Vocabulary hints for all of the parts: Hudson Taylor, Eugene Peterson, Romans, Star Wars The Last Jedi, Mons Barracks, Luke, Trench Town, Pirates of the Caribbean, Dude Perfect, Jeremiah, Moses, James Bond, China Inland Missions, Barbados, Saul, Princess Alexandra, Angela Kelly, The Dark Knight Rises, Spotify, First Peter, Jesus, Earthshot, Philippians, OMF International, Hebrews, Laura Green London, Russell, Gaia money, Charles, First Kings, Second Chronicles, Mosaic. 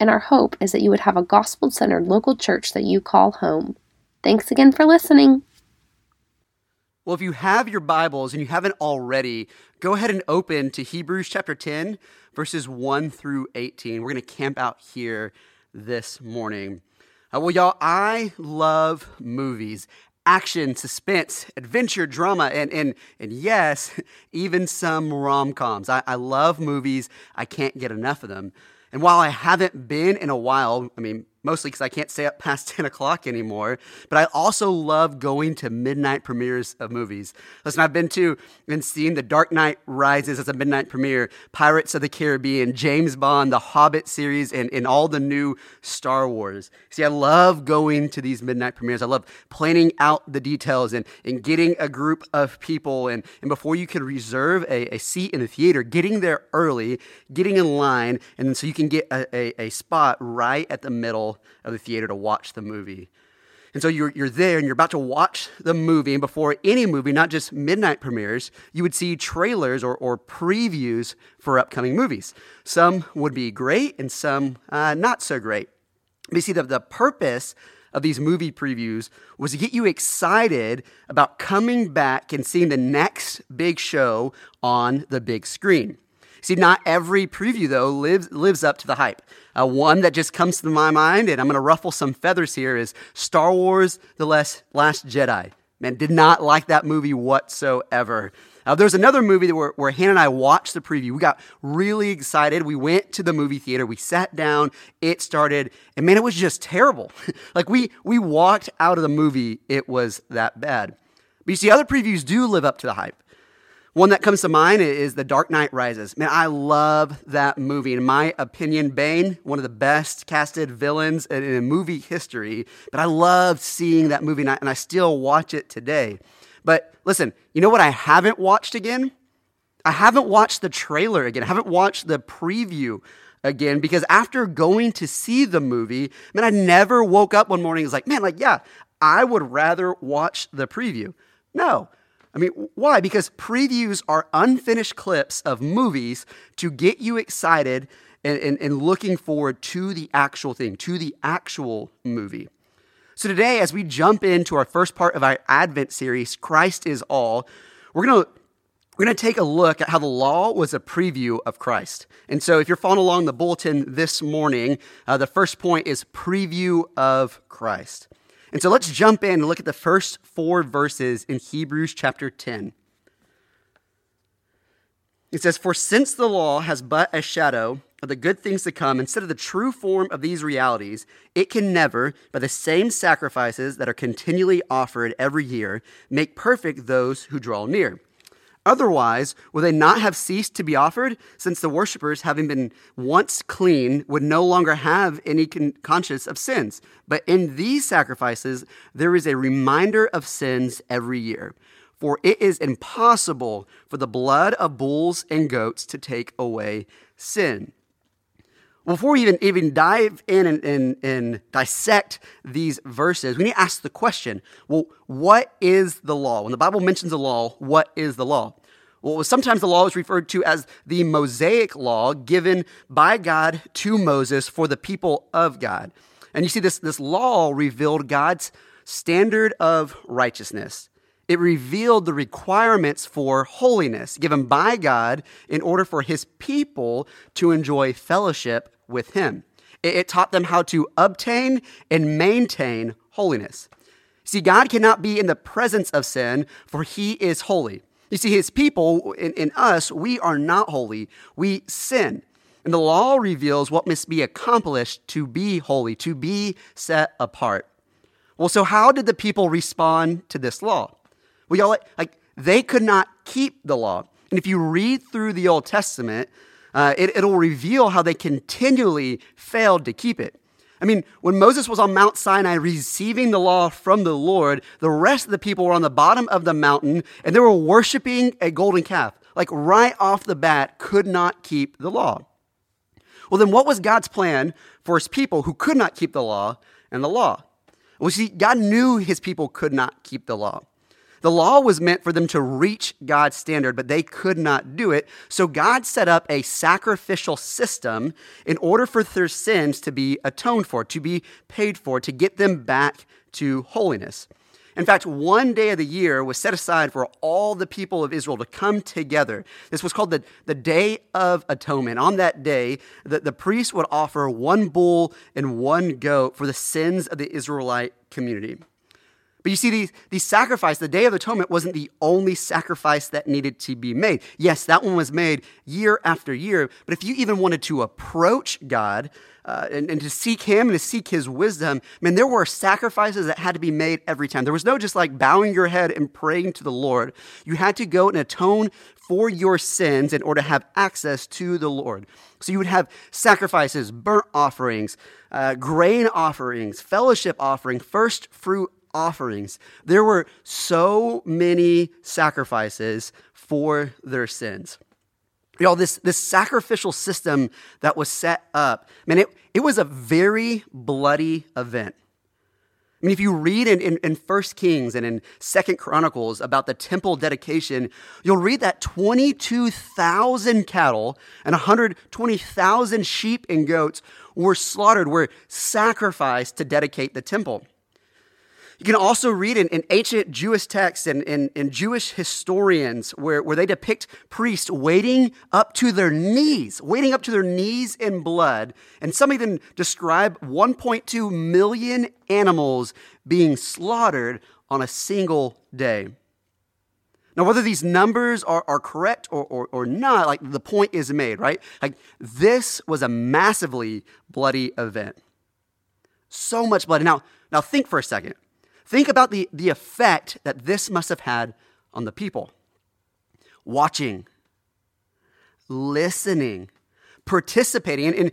and our hope is that you would have a gospel-centered local church that you call home. Thanks again for listening. Well, if you have your Bibles and you haven't already, go ahead and open to Hebrews chapter 10, verses 1 through 18. We're going to camp out here this morning. Well, y'all, I love movies. Action, suspense, adventure, drama, and yes, even some rom-coms. I love movies. I can't get enough of them. And while I haven't been in a while, mostly because I can't stay up past 10 o'clock anymore, but I also love going to midnight premieres of movies. Listen, I've been seeing The Dark Knight Rises as a midnight premiere, Pirates of the Caribbean, James Bond, The Hobbit series, and all the new Star Wars. See, I love going to these midnight premieres. I love planning out the details and getting a group of people, and before you can reserve a seat in the theater, getting there early, getting in line, and so you can get a spot right at the middle of the theater to watch the movie. And so you're there and you're about to watch the movie, and before any movie, not just midnight premieres, you would see trailers or previews for upcoming movies. Some would be great and some not so great. But you see, the purpose of these movie previews was to get you excited about coming back and seeing the next big show on the big screen. See, not every preview, though, lives up to the hype. One that just comes to my mind, and I'm going to ruffle some feathers here, is Star Wars The Last Jedi. Man, did not like that movie whatsoever. There's another movie that where Hannah and I watched the preview. We got really excited. We went to the movie theater. We sat down. It started, and man, it was just terrible. Like, we walked out of the movie. It was that bad. But you see, other previews do live up to the hype. One that comes to mind is The Dark Knight Rises. Man, I love that movie. In my opinion, Bane, one of the best casted villains in movie history. But I loved seeing that movie, and I still watch it today. But listen, you know what I haven't watched again? I haven't watched the trailer again. I haven't watched the preview again, because after going to see the movie, man, I never woke up one morning and was like, man, I would rather watch the preview. No. Why? Because previews are unfinished clips of movies to get you excited and looking forward to the actual thing, to the actual movie. So today, as we jump into our first part of our Advent series, Christ is All, we're going to take a look at how the law was a preview of Christ. And so if you're following along the bulletin this morning, the first point is preview of Christ. And so let's jump in and look at the first four verses in Hebrews chapter 10. It says, "For since the law has but a shadow of the good things to come, instead of the true form of these realities, it can never, by the same sacrifices that are continually offered every year, make perfect those who draw near. Otherwise, would they not have ceased to be offered, since the worshipers, having been once clean, would no longer have any conscience of sins? But in these sacrifices, there is a reminder of sins every year. For it is impossible for the blood of bulls and goats to take away sin." Before we even dive in and dissect these verses, we need to ask the question, well, what is the law? When the Bible mentions the law, what is the law? Well, sometimes the law is referred to as the Mosaic law given by God to Moses for the people of God. And you see, this law revealed God's standard of righteousness. It revealed the requirements for holiness given by God in order for his people to enjoy fellowship with him. It taught them how to obtain and maintain holiness. See, God cannot be in the presence of sin, for he is holy. You see, his people, in us, we are not holy. We sin. And the law reveals what must be accomplished to be holy, to be set apart. Well, so how did the people respond to this law? Well, y'all, they could not keep the law. And if you read through the Old Testament, it'll reveal how they continually failed to keep it. I mean, when Moses was on Mount Sinai receiving the law from the Lord, the rest of the people were on the bottom of the mountain and they were worshiping a golden calf. Like right off the bat, could not keep the law. Well, then what was God's plan for his people who could not keep the law and the law? Well, see, God knew his people could not keep the law. The law was meant for them to reach God's standard, but they could not do it. So God set up a sacrificial system in order for their sins to be atoned for, to be paid for, to get them back to holiness. In fact, one day of the year was set aside for all the people of Israel to come together. This was called the Day of Atonement. On that day, the priest would offer one bull and one goat for the sins of the Israelite community. But you see, these sacrifices, the Day of Atonement wasn't the only sacrifice that needed to be made. Yes, that one was made year after year, but if you even wanted to approach God and to seek him and to seek his wisdom, man, there were sacrifices that had to be made every time. There was no just like bowing your head and praying to the Lord. You had to go and atone for your sins in order to have access to the Lord. So you would have sacrifices, burnt offerings, grain offerings, fellowship offering, first fruit offerings. There were so many sacrifices for their sins. You know, this sacrificial system that was set up, man, it was a very bloody event. I mean, if you read in First Kings and in Second Chronicles about the temple dedication, you'll read that 22,000 cattle and 120,000 sheep and goats were slaughtered, were sacrificed to dedicate the temple. You can also read in ancient Jewish texts and in Jewish historians where they depict priests wading up to their knees in blood. And some even describe 1.2 million animals being slaughtered on a single day. Now, whether these numbers are correct or not, like the point is made, right? Like this was a massively bloody event. So much blood. Now think for a second. Think about the effect that this must have had on the people. Watching, listening, participating. In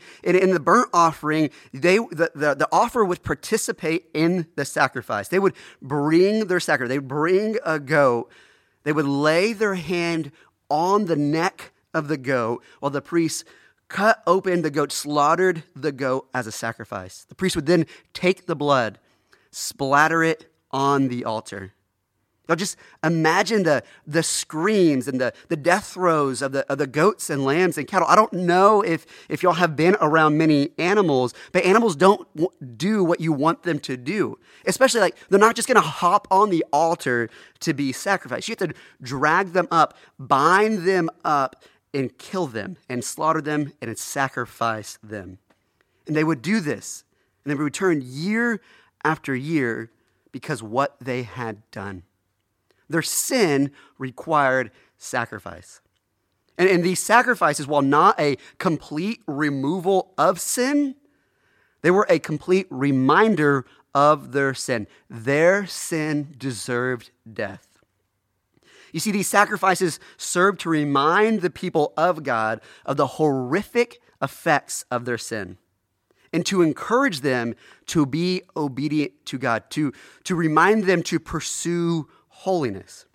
the burnt offering, the offerer would participate in the sacrifice. They would bring their sacrifice. They would bring a goat. They would lay their hand on the neck of the goat while the priest cut open the goat, slaughtered the goat as a sacrifice. The priest would then take the blood, splatter it on the altar. Now just imagine the screams and the death throes of the goats and lambs and cattle. I don't know if y'all have been around many animals, but animals don't do what you want them to do. Especially like they're not just going to hop on the altar to be sacrificed. You have to drag them up, bind them up, and kill them and slaughter them and sacrifice them. And they would do this. And they would return year after year, because what they had done. Their sin required sacrifice. And these sacrifices, while not a complete removal of sin, they were a complete reminder of their sin. Their sin deserved death. You see, these sacrifices served to remind the people of God of the horrific effects of their sin, and to encourage them to be obedient to God, to remind them to pursue holiness.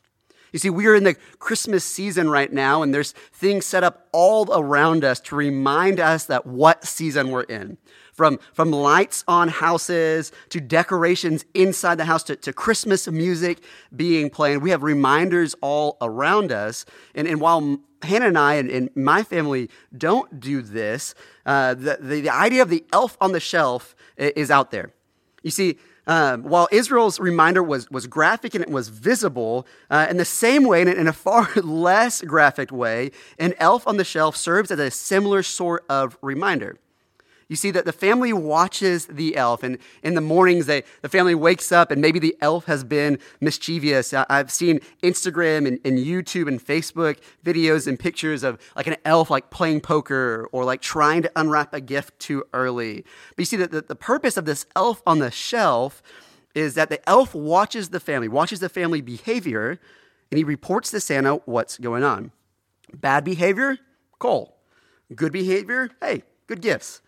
You see, we are in the Christmas season right now, and there's things set up all around us to remind us that what season we're in. From lights on houses to decorations inside the house to Christmas music being played. We have reminders all around us. And while Hannah and I and my family don't do this, the idea of the elf on the shelf is out there. You see, while Israel's reminder was graphic and it was visible, in the same way, in a far less graphic way, an elf on the shelf serves as a similar sort of reminder. You see that the family watches the elf, and in the mornings, the family wakes up, and maybe the elf has been mischievous. I've seen Instagram and YouTube and Facebook videos and pictures of like an elf like playing poker or like trying to unwrap a gift too early. But you see that the purpose of this elf on the shelf is that the elf watches the family behavior, and he reports to Santa what's going on. Bad behavior, coal. Good behavior, hey, good gifts.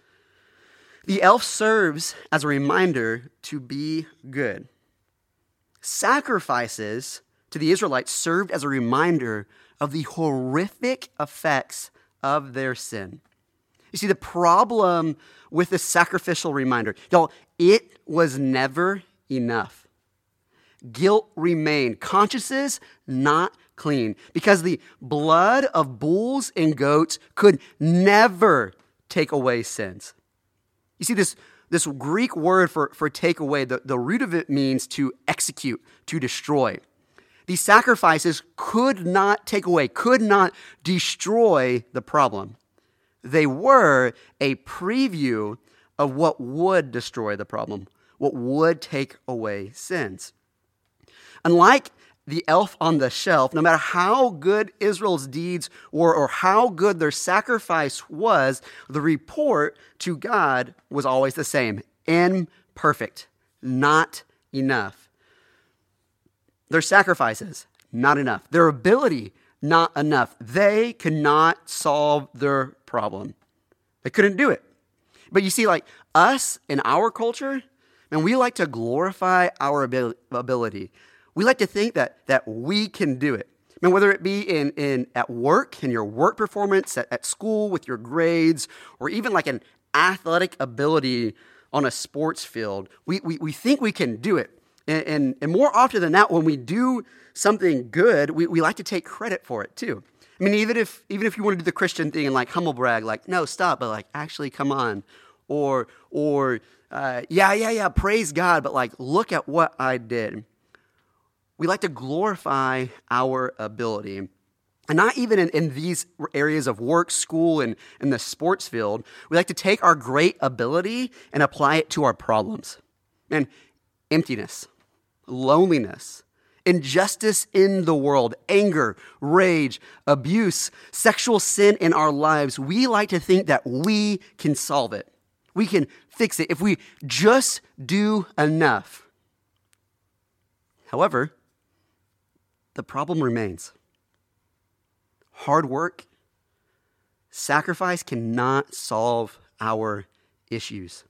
The elf serves as a reminder to be good. Sacrifices to the Israelites served as a reminder of the horrific effects of their sin. You see, the problem with the sacrificial reminder, y'all, it was never enough. Guilt remained, consciences not clean, because the blood of bulls and goats could never take away sins. You see, this Greek word for take away, the root of it means to execute, to destroy. These sacrifices could not take away, could not destroy the problem. They were a preview of what would destroy the problem, what would take away sins. Unlike the elf on the shelf, no matter how good Israel's deeds were or how good their sacrifice was, the report to God was always the same: imperfect, not enough. Their sacrifices, not enough. Their ability, not enough. They could not solve their problem. They couldn't do it. But you see, like us in our culture, and we like to glorify our ability. We like to think that we can do it. I mean, whether it be in at work, in your work performance, at school with your grades, or even like an athletic ability on a sports field, we think we can do it. And more often than not, when we do something good, we like to take credit for it too. I mean, even if you want to do the Christian thing and like humble brag, like, no, stop, but like, actually, come on. Or yeah, praise God, but like, look at what I did. We like to glorify our ability. And not even in these areas of work, school, and the sports field, we like to take our great ability and apply it to our problems. And emptiness, loneliness, injustice in the world, anger, rage, abuse, sexual sin in our lives, we like to think that we can solve it. We can fix it if we just do enough. However, the problem remains. Hard work, sacrifice cannot solve our issues.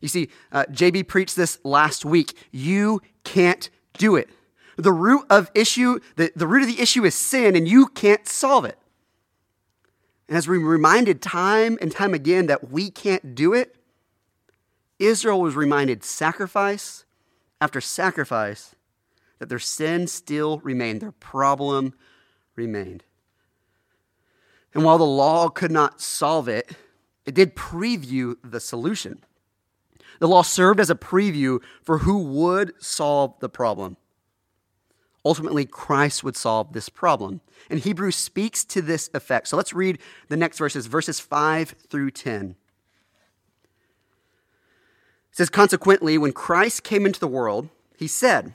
You see, JB preached this last week. You can't do it. The root of the issue is sin, and you can't solve it. And as we're reminded time and time again that we can't do it, Israel was reminded sacrifice after sacrifice that their sin still remained, their problem remained. And while the law could not solve it, it did preview the solution. The law served as a preview for who would solve the problem. Ultimately, Christ would solve this problem. And Hebrews speaks to this effect. So let's read the next verses, verses 5 through 10. It says, consequently, when Christ came into the world, he said,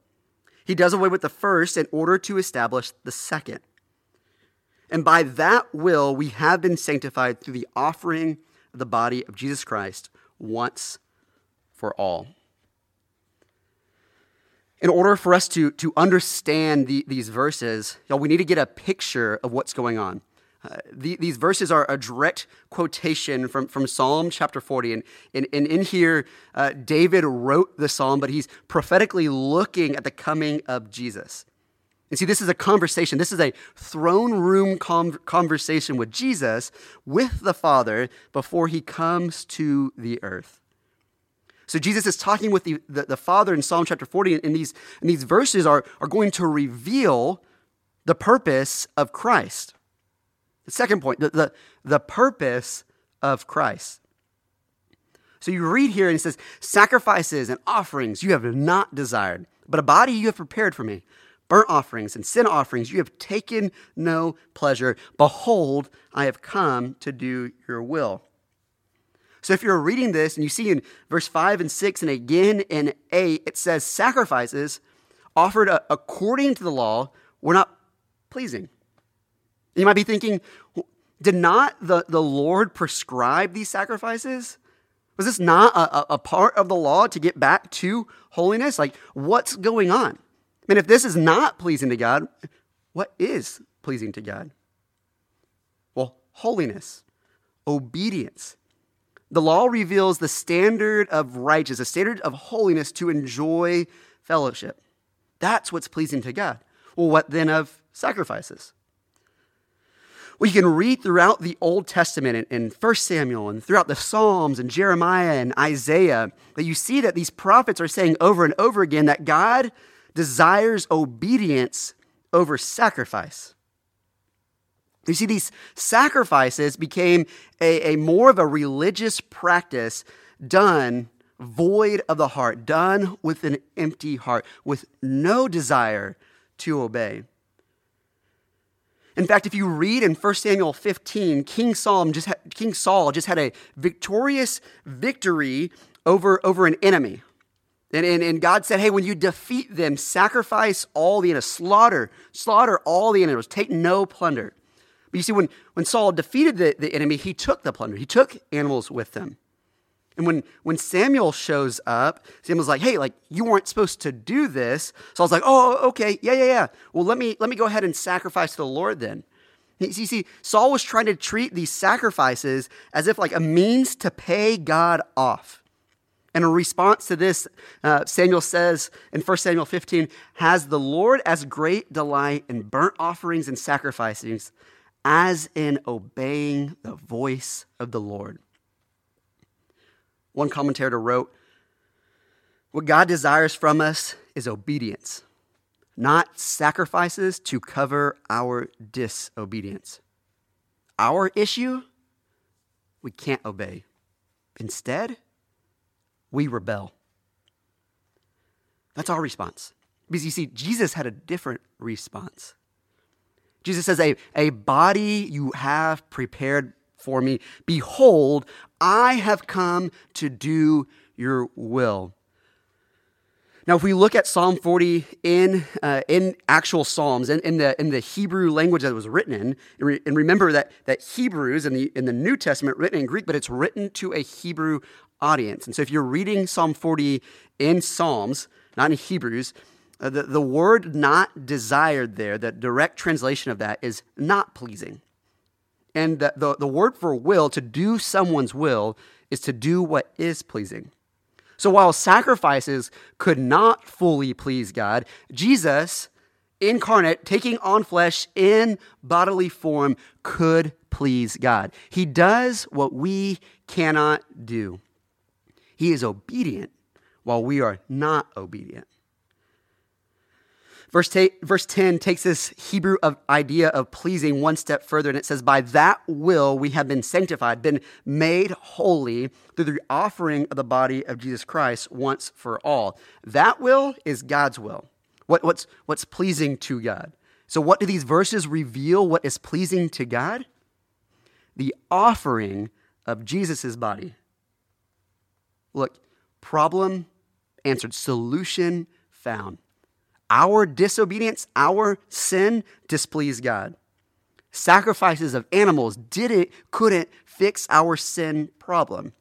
He does away with the first in order to establish the second. And by that will, we have been sanctified through the offering of the body of Jesus Christ once for all. In order for us to understand these verses, y'all, we need to get a picture of what's going on. These verses are a direct quotation from Psalm chapter 40. And in here, David wrote the psalm, but he's prophetically looking at the coming of Jesus. And see, this is a conversation. This is a throne room conversation with Jesus, with the Father, before he comes to the earth. So Jesus is talking with the Father in Psalm chapter 40, and these verses are going to reveal the purpose of Christ. The second point, the purpose of Christ. So you read here and it says, sacrifices and offerings you have not desired, but a body you have prepared for me. Burnt offerings and sin offerings you have taken no pleasure. Behold, I have come to do your will. So if you're reading this and you see in verse 5 and 6 and again in 8, it says sacrifices offered according to the law were not pleasing. You might be thinking, did not the Lord prescribe these sacrifices? Was this not a part of the law to get back to holiness? Like, what's going on? I mean, if this is not pleasing to God, what is pleasing to God? Well, holiness, obedience. The law reveals the standard of righteousness, the standard of holiness to enjoy fellowship. That's what's pleasing to God. Well, what then of sacrifices? We can read throughout the Old Testament in First Samuel and throughout the Psalms and Jeremiah and Isaiah that you see that these prophets are saying over and over again that God desires obedience over sacrifice. You see, these sacrifices became a more of a religious practice done void of the heart, done with an empty heart, with no desire to obey. In fact, if you read in 1 Samuel 15, King Saul just had a victorious victory over an enemy. And God said, hey, when you defeat them, sacrifice all the enemies, slaughter all the enemies, take no plunder. But you see, when Saul defeated the enemy, he took the plunder. He took animals with them. And when Samuel shows up, Samuel's like, hey, like, you weren't supposed to do this. Saul's like, oh, okay, yeah. Well, let me go ahead and sacrifice to the Lord then. You see, Saul was trying to treat these sacrifices as if like a means to pay God off. And in response to this, Samuel says in 1 Samuel 15, has the Lord as great delight in burnt offerings and sacrifices as in obeying the voice of the Lord. One commentator wrote, what God desires from us is obedience, not sacrifices to cover our disobedience. Our issue, we can't obey. Instead, we rebel. That's our response. Because you see, Jesus had a different response. Jesus says, a body you have prepared for me. Behold, I have come to do your will. Now, if we look at Psalm 40 in actual Psalms, in the Hebrew language that it was written in, and remember that Hebrews in the New Testament written in Greek, but it's written to a Hebrew audience. And so if you're reading Psalm 40 in Psalms, not in Hebrews, the word not desired there, the direct translation of that is not pleasing. And the word for will, to do someone's will, is to do what is pleasing. So while sacrifices could not fully please God, Jesus, incarnate, taking on flesh in bodily form, could please God. He does what we cannot do. He is obedient while we are not obedient. Verse 10 takes this Hebrew idea of pleasing one step further, and it says, by that will we have been sanctified, been made holy through the offering of the body of Jesus Christ once for all. That will is God's will, what's pleasing to God. So what do these verses reveal what is pleasing to God? The offering of Jesus' body. Look, problem answered, solution found. Our disobedience, our sin, displeased God. Sacrifices of animals couldn't fix our sin problem.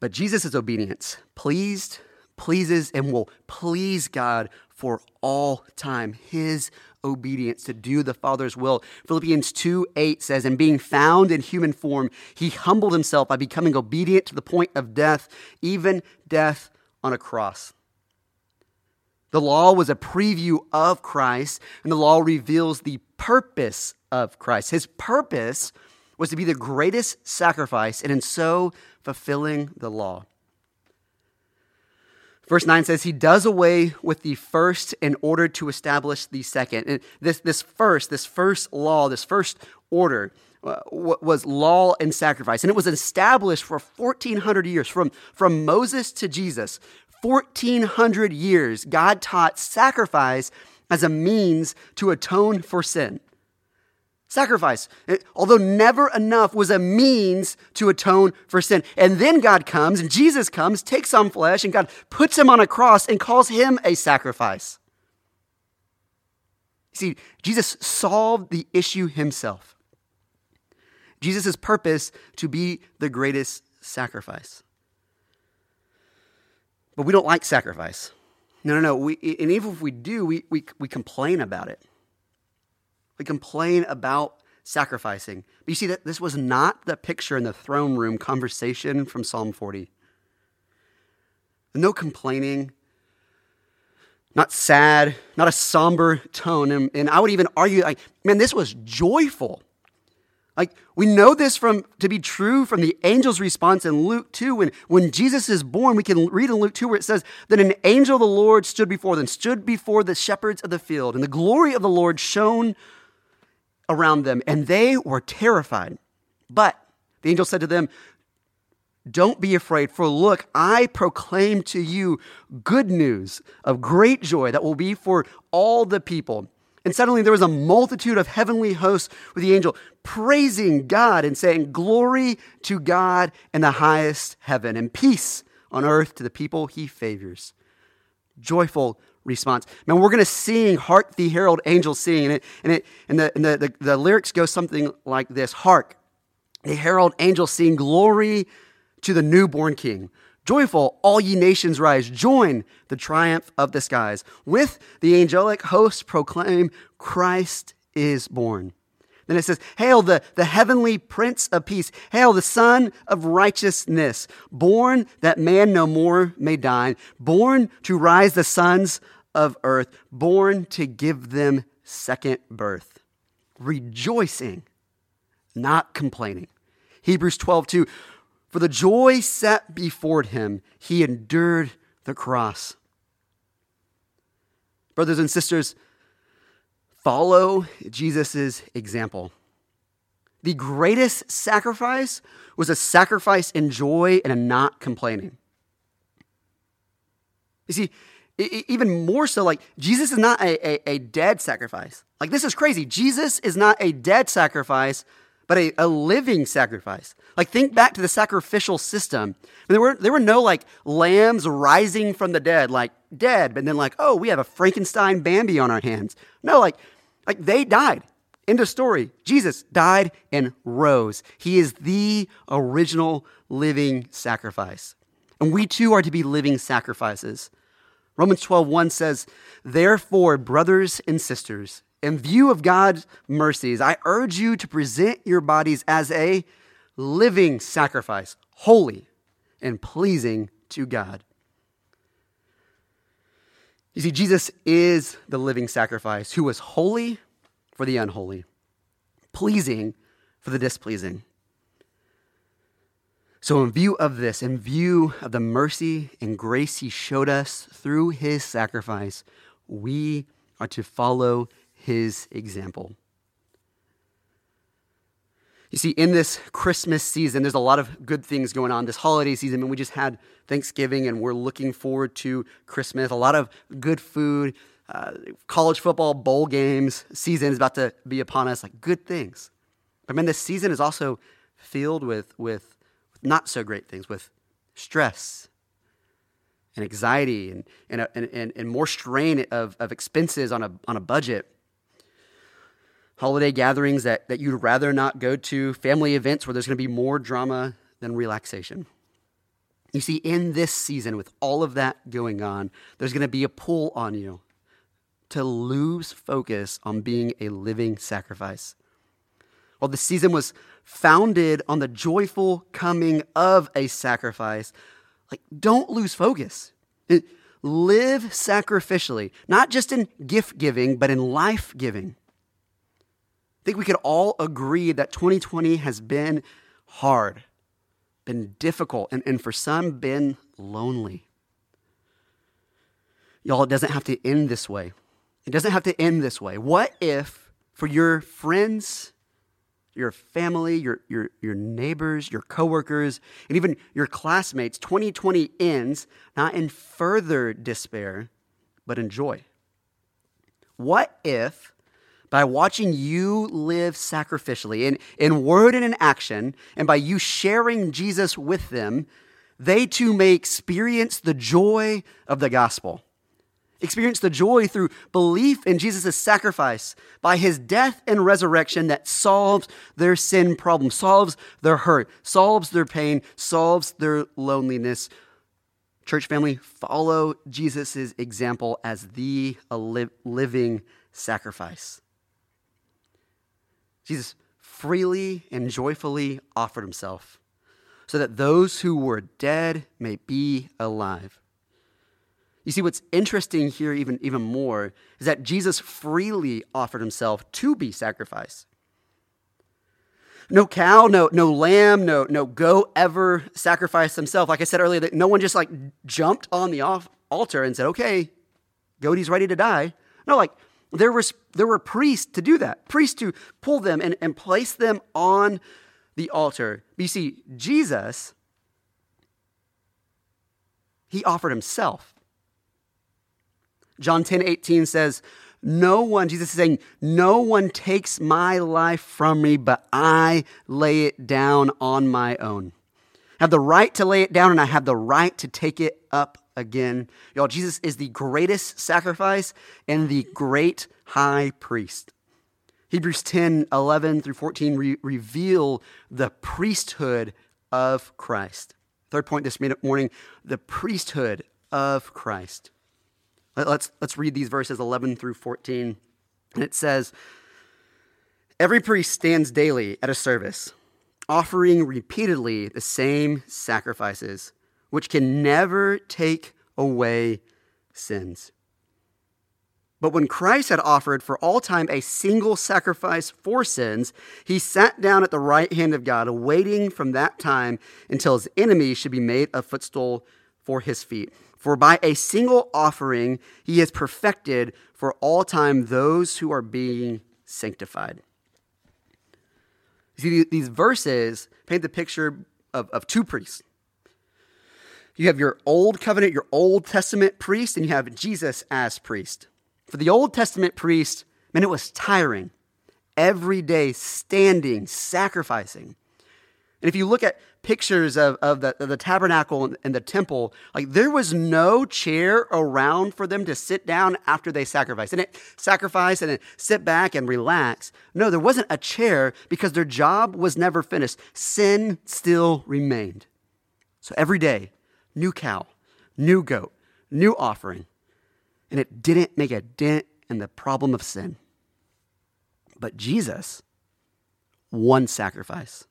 But Jesus' obedience pleases, and will please God for all time. His obedience to do the Father's will. Philippians 2:8 says, and being found in human form, he humbled himself by becoming obedient to the point of death, even death on a cross. The law was a preview of Christ, and the law reveals the purpose of Christ. His purpose was to be the greatest sacrifice, and in so fulfilling the law. Verse 9 says, he does away with the first in order to establish the second. And this first law, this first order was law and sacrifice. And it was established for 1,400 years, from Moses to Jesus. 1,400 years, God taught sacrifice as a means to atone for sin. Sacrifice, although never enough, was a means to atone for sin. And then God comes, and Jesus comes, takes on flesh, and God puts him on a cross and calls him a sacrifice. See, Jesus solved the issue himself. Jesus' purpose to be the greatest sacrifice. But we don't like sacrifice. No. And even if we do, we complain about it. We complain about sacrificing. But you see, that this was not the picture in the throne room conversation from Psalm 40. No complaining, not sad, not a somber tone. And I would even argue, this was joyful. We know this to be true from the angel's response in Luke 2. When Jesus is born, we can read in Luke 2 where it says that an angel of the Lord stood before the shepherds of the field, and the glory of the Lord shone around them, and they were terrified. But the angel said to them, "Don't be afraid, for look, I proclaim to you good news of great joy that will be for all the people." And suddenly there was a multitude of heavenly hosts with the angel praising God and saying, "Glory to God in the highest heaven, and peace on earth to the people he favors." Joyful response. Now we're going to sing "Hark the Herald Angels Sing," and the lyrics go something like this: "Hark the herald angels sing, glory to the newborn King. Joyful, all ye nations rise, join the triumph of the skies. With the angelic host proclaim, Christ is born." Then it says, "Hail the heavenly Prince of Peace. Hail the Son of Righteousness, born that man no more may die, born to rise the sons of earth, born to give them second birth." Rejoicing, not complaining. Hebrews 12:2. "For the joy set before him, he endured the cross." Brothers and sisters, follow Jesus' example. The greatest sacrifice was a sacrifice in joy and in not complaining. You see, even more so, Jesus is not a dead sacrifice. This is crazy. Jesus is not a dead sacrifice, but a living sacrifice. Think back to the sacrificial system. There were no lambs rising from the dead, dead, but then oh, we have a Frankenstein Bambi on our hands. No, they died. End of story. Jesus died and rose. He is the original living sacrifice. And we too are to be living sacrifices. Romans 12:1 says, "Therefore, brothers and sisters, in view of God's mercies, I urge you to present your bodies as a living sacrifice, holy and pleasing to God." You see, Jesus is the living sacrifice who was holy for the unholy, pleasing for the displeasing. So in view of this, in view of the mercy and grace he showed us through his sacrifice, we are to follow his example. You see, in this Christmas season, there's a lot of good things going on. This holiday season, we just had Thanksgiving and we're looking forward to Christmas. A lot of good food, college football, bowl games, season is about to be upon us, good things. But this season is also filled with not so great things, with stress and anxiety and more strain of expenses on a budget. Holiday gatherings that you'd rather not go to, family events where there's going to be more drama than relaxation. You see, in this season, with all of that going on, there's going to be a pull on you to lose focus on being a living sacrifice. While the season was founded on the joyful coming of a sacrifice, don't lose focus. Live sacrificially, not just in gift giving, but in life giving. I think we could all agree that 2020 has been hard, been difficult, and for some, been lonely. Y'all, it doesn't have to end this way. It doesn't have to end this way. What if for your friends, your family, your neighbors, your coworkers, and even your classmates, 2020 ends not in further despair, but in joy? What if by watching you live sacrificially in word and in action, and by you sharing Jesus with them, they too may experience the joy of the gospel. Experience the joy through belief in Jesus' sacrifice by his death and resurrection that solves their sin problem, solves their hurt, solves their pain, solves their loneliness. Church family, follow Jesus' example as the living sacrifice. Jesus freely and joyfully offered himself so that those who were dead may be alive. You see, what's interesting here even more is that Jesus freely offered himself to be sacrificed. No cow, no lamb, no goat ever sacrificed himself. Like I said earlier, that no one just like jumped on the altar and said, okay, goatie's ready to die. No, like there were priests to do that. Priests to pull them and place them on the altar. But you see, Jesus, he offered himself. John 10:18 says, Jesus is saying, no one takes my life from me, but I lay it down on my own. I have the right to lay it down, and I have the right to take it up again. Y'all, Jesus is the greatest sacrifice and the great high priest. Hebrews 10:11 through 14 reveal the priesthood of Christ. Third point this morning, the priesthood of Christ. Let's read these verses 11 through 14. And it says, every priest stands daily at a service, offering repeatedly the same sacrifices, which can never take away sins. But when Christ had offered for all time a single sacrifice for sins, he sat down at the right hand of God, awaiting from that time until his enemies should be made a footstool for his feet. For by a single offering, he has perfected for all time those who are being sanctified. You see, these verses paint the picture of two priests. You have your Old Covenant, your Old Testament priest, and you have Jesus as priest. For the Old Testament priest, man, it was tiring. Every day, standing, sacrificing. And if you look at pictures of the tabernacle and the temple, like there was no chair around for them to sit down after they sacrificed. And it sit back and relax. No, there wasn't a chair because their job was never finished. Sin still remained. So every day, new cow, new goat, new offering. And it didn't make a dent in the problem of sin. But Jesus, one sacrifice.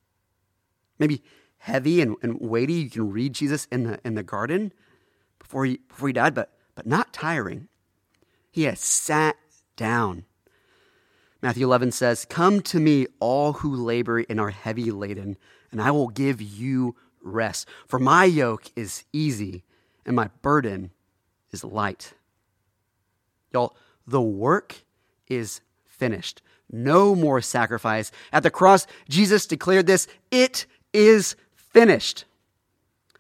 Maybe heavy and weighty. You can read Jesus in the garden before he died, but not tiring. He has sat down. Matthew 11 says, come to me, all who labor and are heavy laden, and I will give you rest. For my yoke is easy and my burden is light. Y'all, the work is finished. No more sacrifice. At the cross, Jesus declared this, it is finished.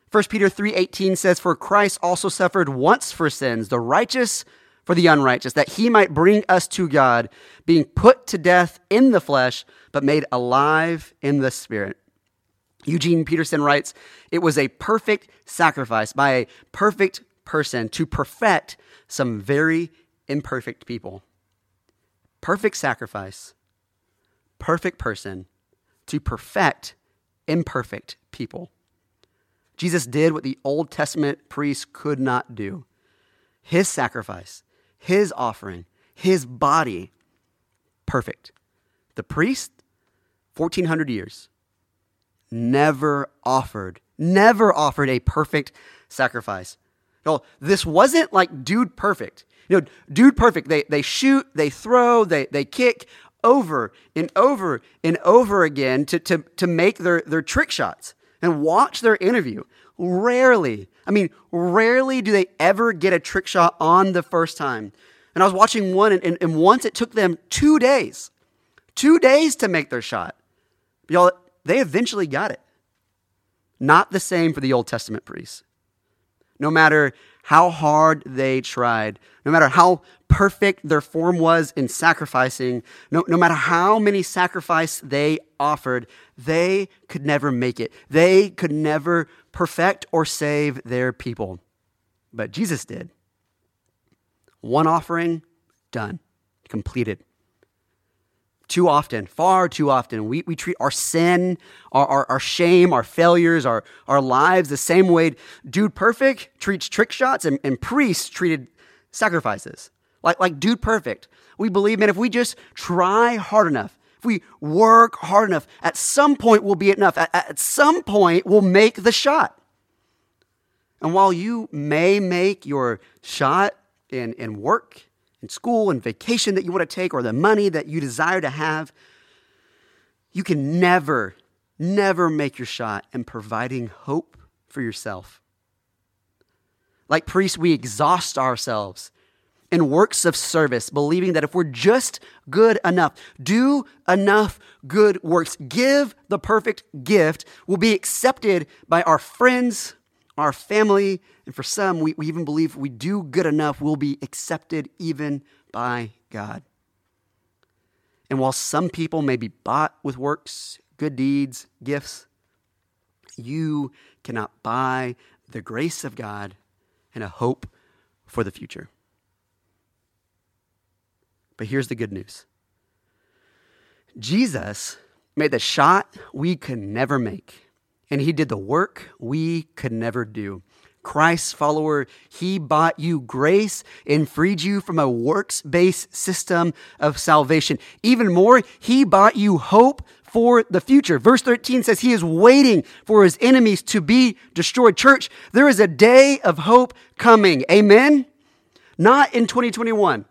First Peter 3:18 says, for Christ also suffered once for sins, the righteous for the unrighteous, that he might bring us to God, being put to death in the flesh, but made alive in the spirit. Eugene Peterson writes, it was a perfect sacrifice by a perfect person to perfect some very imperfect people. Perfect sacrifice, perfect person to perfect imperfect people. Jesus did what the Old Testament priests could not do. His sacrifice, his offering, his body, perfect. The priest, 1,400 years, never offered a perfect sacrifice. No, this wasn't like Dude Perfect. You know, Dude Perfect, they shoot, they throw, they kick over and over and over again to make their trick shots and watch their interview. Rarely do they ever get a trick shot on the first time. And I was watching one, and once it took them 2 days. 2 days to make their shot. But y'all, they eventually got it. Not the same for the Old Testament priests. no matter how hard they tried, no matter how perfect their form was in sacrificing, no matter how many sacrifices they offered, they could never make it. They could never perfect or save their people. But Jesus did. One offering, done, completed. Too often, far too often, we treat our sin, our shame, our failures, our lives the same way Dude Perfect treats trick shots and priests treated sacrifices. Like Dude Perfect. We believe, man, if we just try hard enough, if we work hard enough, at some point we'll be enough. At some point we'll make the shot. And while you may make your shot in work, in school, and vacation that you want to take, or the money that you desire to have, you can never, never make your shot in providing hope for yourself. Like priests, we exhaust ourselves in works of service, believing that if we're just good enough, do enough good works, give the perfect gift, we'll be accepted by our friends, our family, and for some, we even believe if we do good enough, we'll be accepted even by God. And while some people may be bought with works, good deeds, gifts, you cannot buy the grace of God and a hope for the future. But here's the good news. Jesus made the shot we could never make. And he did the work we could never do. Christ's follower, he bought you grace and freed you from a works-based system of salvation. Even more, he bought you hope for the future. Verse 13 says he is waiting for his enemies to be destroyed. Church, there is a day of hope coming. Amen? Not in 2021.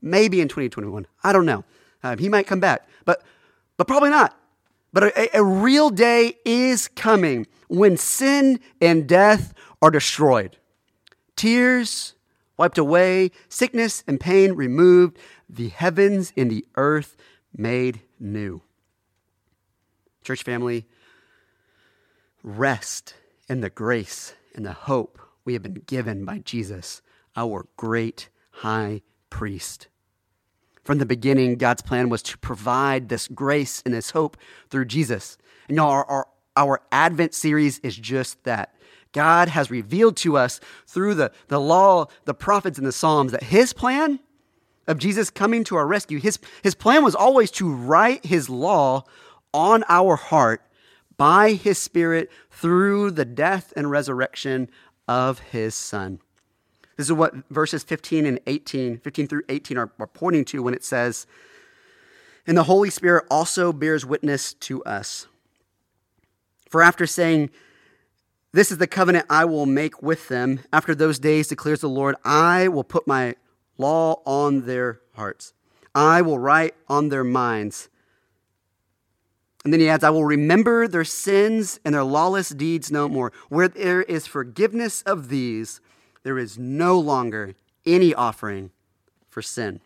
Maybe in 2021. I don't know. He might come back, but probably not. But a real day is coming when sin and death are destroyed. Tears wiped away, sickness and pain removed, the heavens and the earth made new. Church family, rest in the grace and the hope we have been given by Jesus, our great high priest. From the beginning, God's plan was to provide this grace and this hope through Jesus. And y'all, our Advent series is just that. God has revealed to us through the law, the prophets, and the Psalms that his plan of Jesus coming to our rescue, his plan was always to write his law on our heart by his Spirit through the death and resurrection of his Son. This is what verses 15 through 18 are pointing to when it says, and the Holy Spirit also bears witness to us. For after saying, this is the covenant I will make with them, after those days declares the Lord, I will put my law on their hearts. I will write on their minds. And then he adds, I will remember their sins and their lawless deeds no more. Where there is forgiveness of these, there is no longer any offering for sin.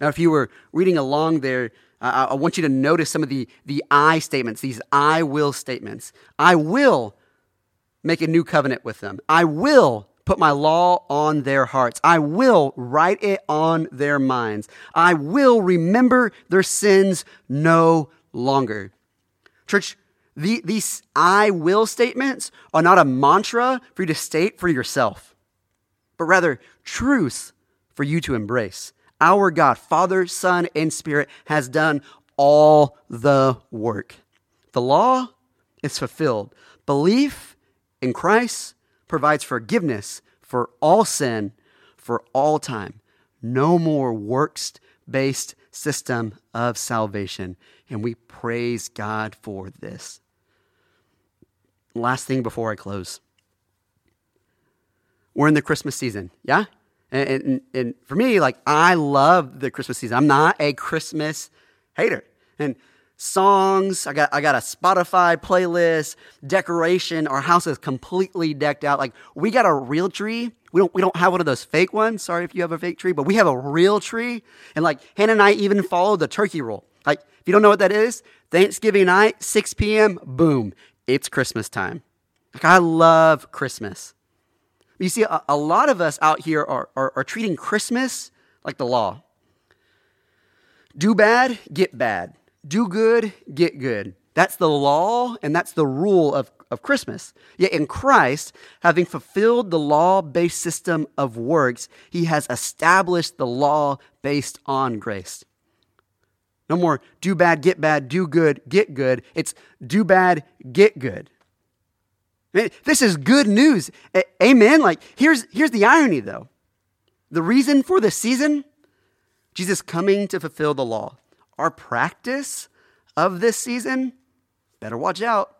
Now, if you were reading along there, I want you to notice some of the I statements, these I will statements. I will make a new covenant with them. I will put my law on their hearts. I will write it on their minds. I will remember their sins no longer. Church, these I will statements are not a mantra for you to state for yourself, but rather truths for you to embrace. Our God, Father, Son, and Spirit has done all the work. The law is fulfilled. Belief in Christ provides forgiveness for all sin, for all time. No more works-based system of salvation. And we praise God for this. Last thing before I close. We're in the Christmas season, yeah? And for me, like, I love the Christmas season. I'm not a Christmas hater. And songs, I got a Spotify playlist, decoration, our house is completely decked out. Like, we got a real tree. We don't have one of those fake ones. Sorry if you have a fake tree, but we have a real tree. And like, Hannah and I even follow the turkey roll. Like, if you don't know what that is, Thanksgiving night, 6 p.m., boom, it's Christmas time. Like, I love Christmas. You see, a lot of us out here are treating Christmas like the law. Do bad, get bad. Do good, get good. That's the law, and that's the rule of Christmas. Yet in Christ, having fulfilled the law-based system of works, he has established the law based on grace. No more do bad, get bad, do good, get good. It's do bad, get good. This is good news. Amen. Like, here's the irony, though. The reason for this season, Jesus coming to fulfill the law. Our practice of this season, better watch out.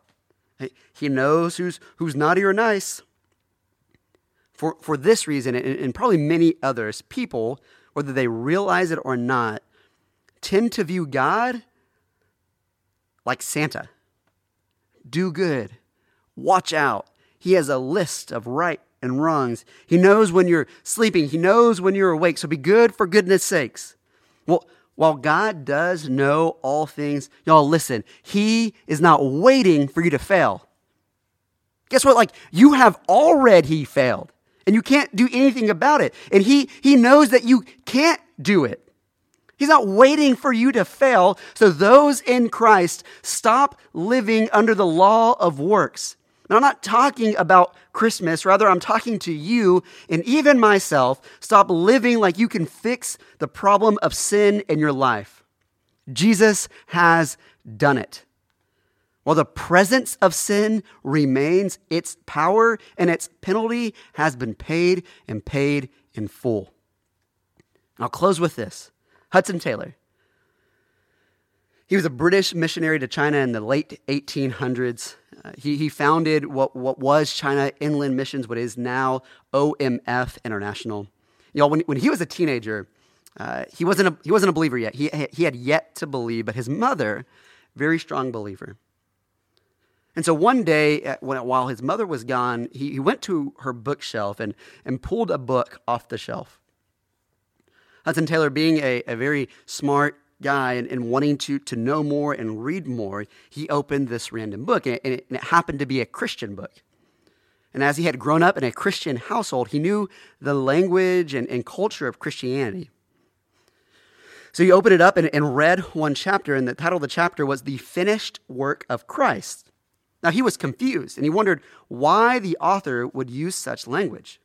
He knows who's naughty or nice. For this reason, and probably many others, people, whether they realize it or not, tend to view God like Santa. Do good. Watch out. He has a list of right and wrongs. He knows when you're sleeping. He knows when you're awake. So be good for goodness sakes. Well, while God does know all things, y'all listen, he is not waiting for you to fail. Guess what? Like, you have already failed and you can't do anything about it. And he knows that you can't do it. He's not waiting for you to fail. So those in Christ, stop living under the law of works. Now, I'm not talking about Christmas. Rather, I'm talking to you and even myself. Stop living like you can fix the problem of sin in your life. Jesus has done it. While the presence of sin remains, its power and its penalty has been paid and paid in full. And I'll close with this. Hudson Taylor. He was a British missionary to China in the late 1800s. He founded what was China Inland Missions, what is now OMF International. Y'all, when he was a teenager, he wasn't a believer yet. He had yet to believe, but his mother, very strong believer. And so one day, while his mother was gone, he went to her bookshelf and pulled a book off the shelf. Hudson Taylor, being a very smart guy and wanting to know more and read more, he opened this random book, and it happened to be a Christian book. And as he had grown up in a Christian household, he knew the language and culture of Christianity. So he opened it up and read one chapter, and the title of the chapter was The Finished Work of Christ. Now, he was confused, and he wondered why the author would use such language.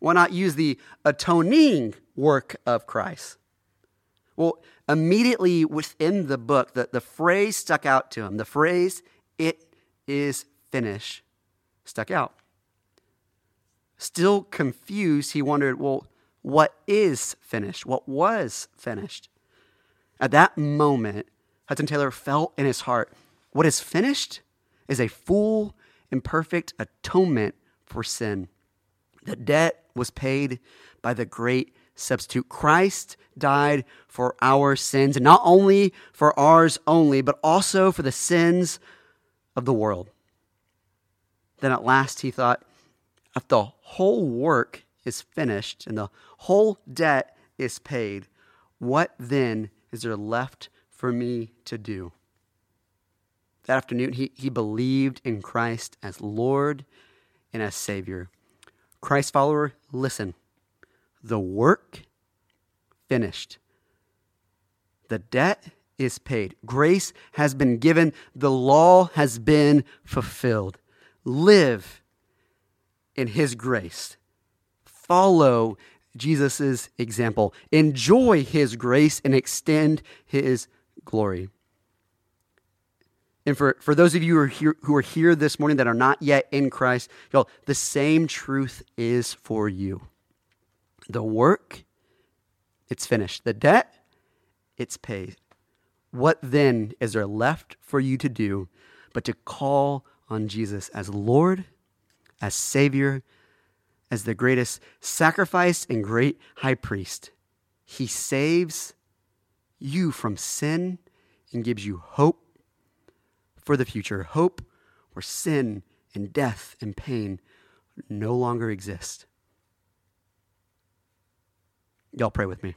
Why not use the atoning work of Christ? Well, immediately within the book, the phrase stuck out to him. The phrase, it is finished, stuck out. Still confused, he wondered, well, what is finished? What was finished? At that moment, Hudson Taylor felt in his heart, what is finished is a full and perfect atonement for sin. The debt was paid by the great substitute. Christ died for our sins, and not only for ours only, but also for the sins of the world. Then at last he thought, if the whole work is finished and the whole debt is paid, what then is there left for me to do? That afternoon, he believed in Christ as Lord and as Savior. Christ follower, listen. The work finished. The debt is paid. Grace has been given. The law has been fulfilled. Live in his grace. Follow Jesus' example. Enjoy his grace and extend his glory. And for those of you who are here this morning that are not yet in Christ, y'all, the same truth is for you. The work, it's finished. The debt, it's paid. What then is there left for you to do but to call on Jesus as Lord, as Savior, as the greatest sacrifice and great high priest? He saves you from sin and gives you hope for the future, hope where sin and death and pain no longer exist. Y'all pray with me.